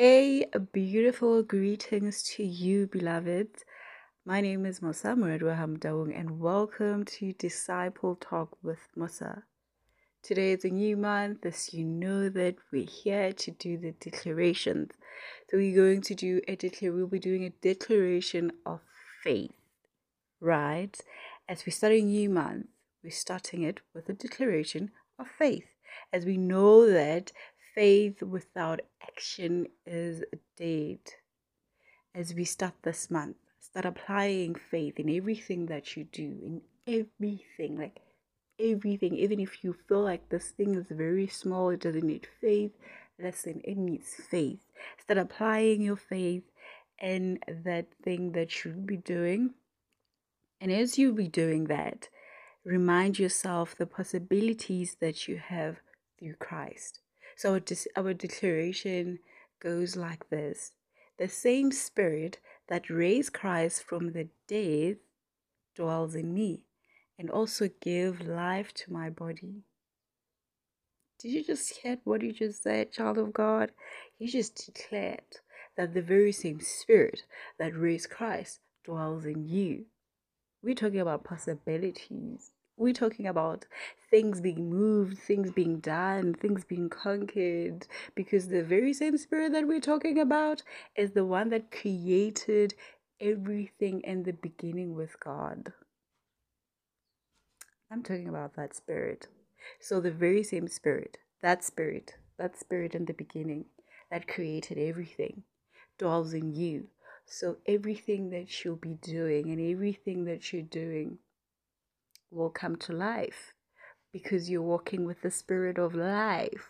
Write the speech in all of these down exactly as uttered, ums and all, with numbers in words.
A beautiful greetings to you, beloved. My name is Musa Muradwa Hamdawung, and welcome to Disciple Talk with Musa. Today is a new month, as you know that we're here to do the declarations. So we're going to do a declare. We'll be doing a declaration of faith, right? As we start a new month, we're starting it with a declaration of faith, as we know that faith without action is dead. As we start this month, start applying faith in everything that you do, in everything, like everything. Even if you feel like this thing is very small, it doesn't need faith. Listen, it needs faith. Start applying your faith in that thing that you will be doing. And as you'll be doing that, remind yourself the possibilities that you have through Christ. So our declaration goes like this. The same spirit that raised Christ from the dead dwells in me, and also give life to my body. Did you just hear what you just said, child of God? You just declared that the very same spirit that raised Christ dwells in you. We're talking about possibilities. We're talking about things being moved, things being done, things being conquered, because the very same spirit that we're talking about is the one that created everything in the beginning with God. I'm talking about that spirit. So the very same spirit, that spirit, that spirit in the beginning that created everything dwells in you. So everything that you'll be doing and everything that you're doing will come to life, because you're walking with the spirit of life.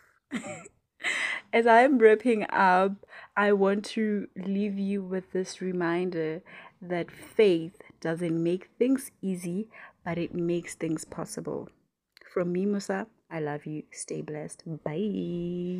As I'm wrapping up, I want to leave you with this reminder that faith doesn't make things easy, but it makes things possible. From me, Musa, I love you. Stay blessed. Bye.